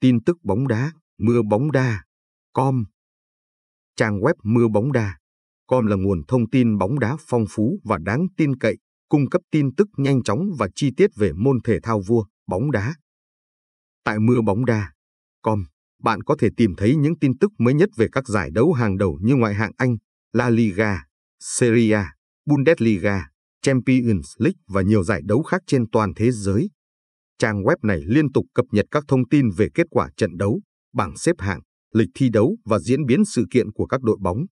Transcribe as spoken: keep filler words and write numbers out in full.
Tin tức bóng đá, mua bóng đa chấm com. Trang web mua bóng đa chấm com là nguồn thông tin bóng đá phong phú và đáng tin cậy, cung cấp tin tức nhanh chóng và chi tiết về môn thể thao vua, bóng đá. Tại mua bóng đa chấm com, bạn có thể tìm thấy những tin tức mới nhất về các giải đấu hàng đầu như Ngoại hạng Anh, La Liga, Serie A, Bundesliga, Champions League và nhiều giải đấu khác trên toàn thế giới. Trang web này liên tục cập nhật các thông tin về kết quả trận đấu, bảng xếp hạng, lịch thi đấu và diễn biến sự kiện của các đội bóng.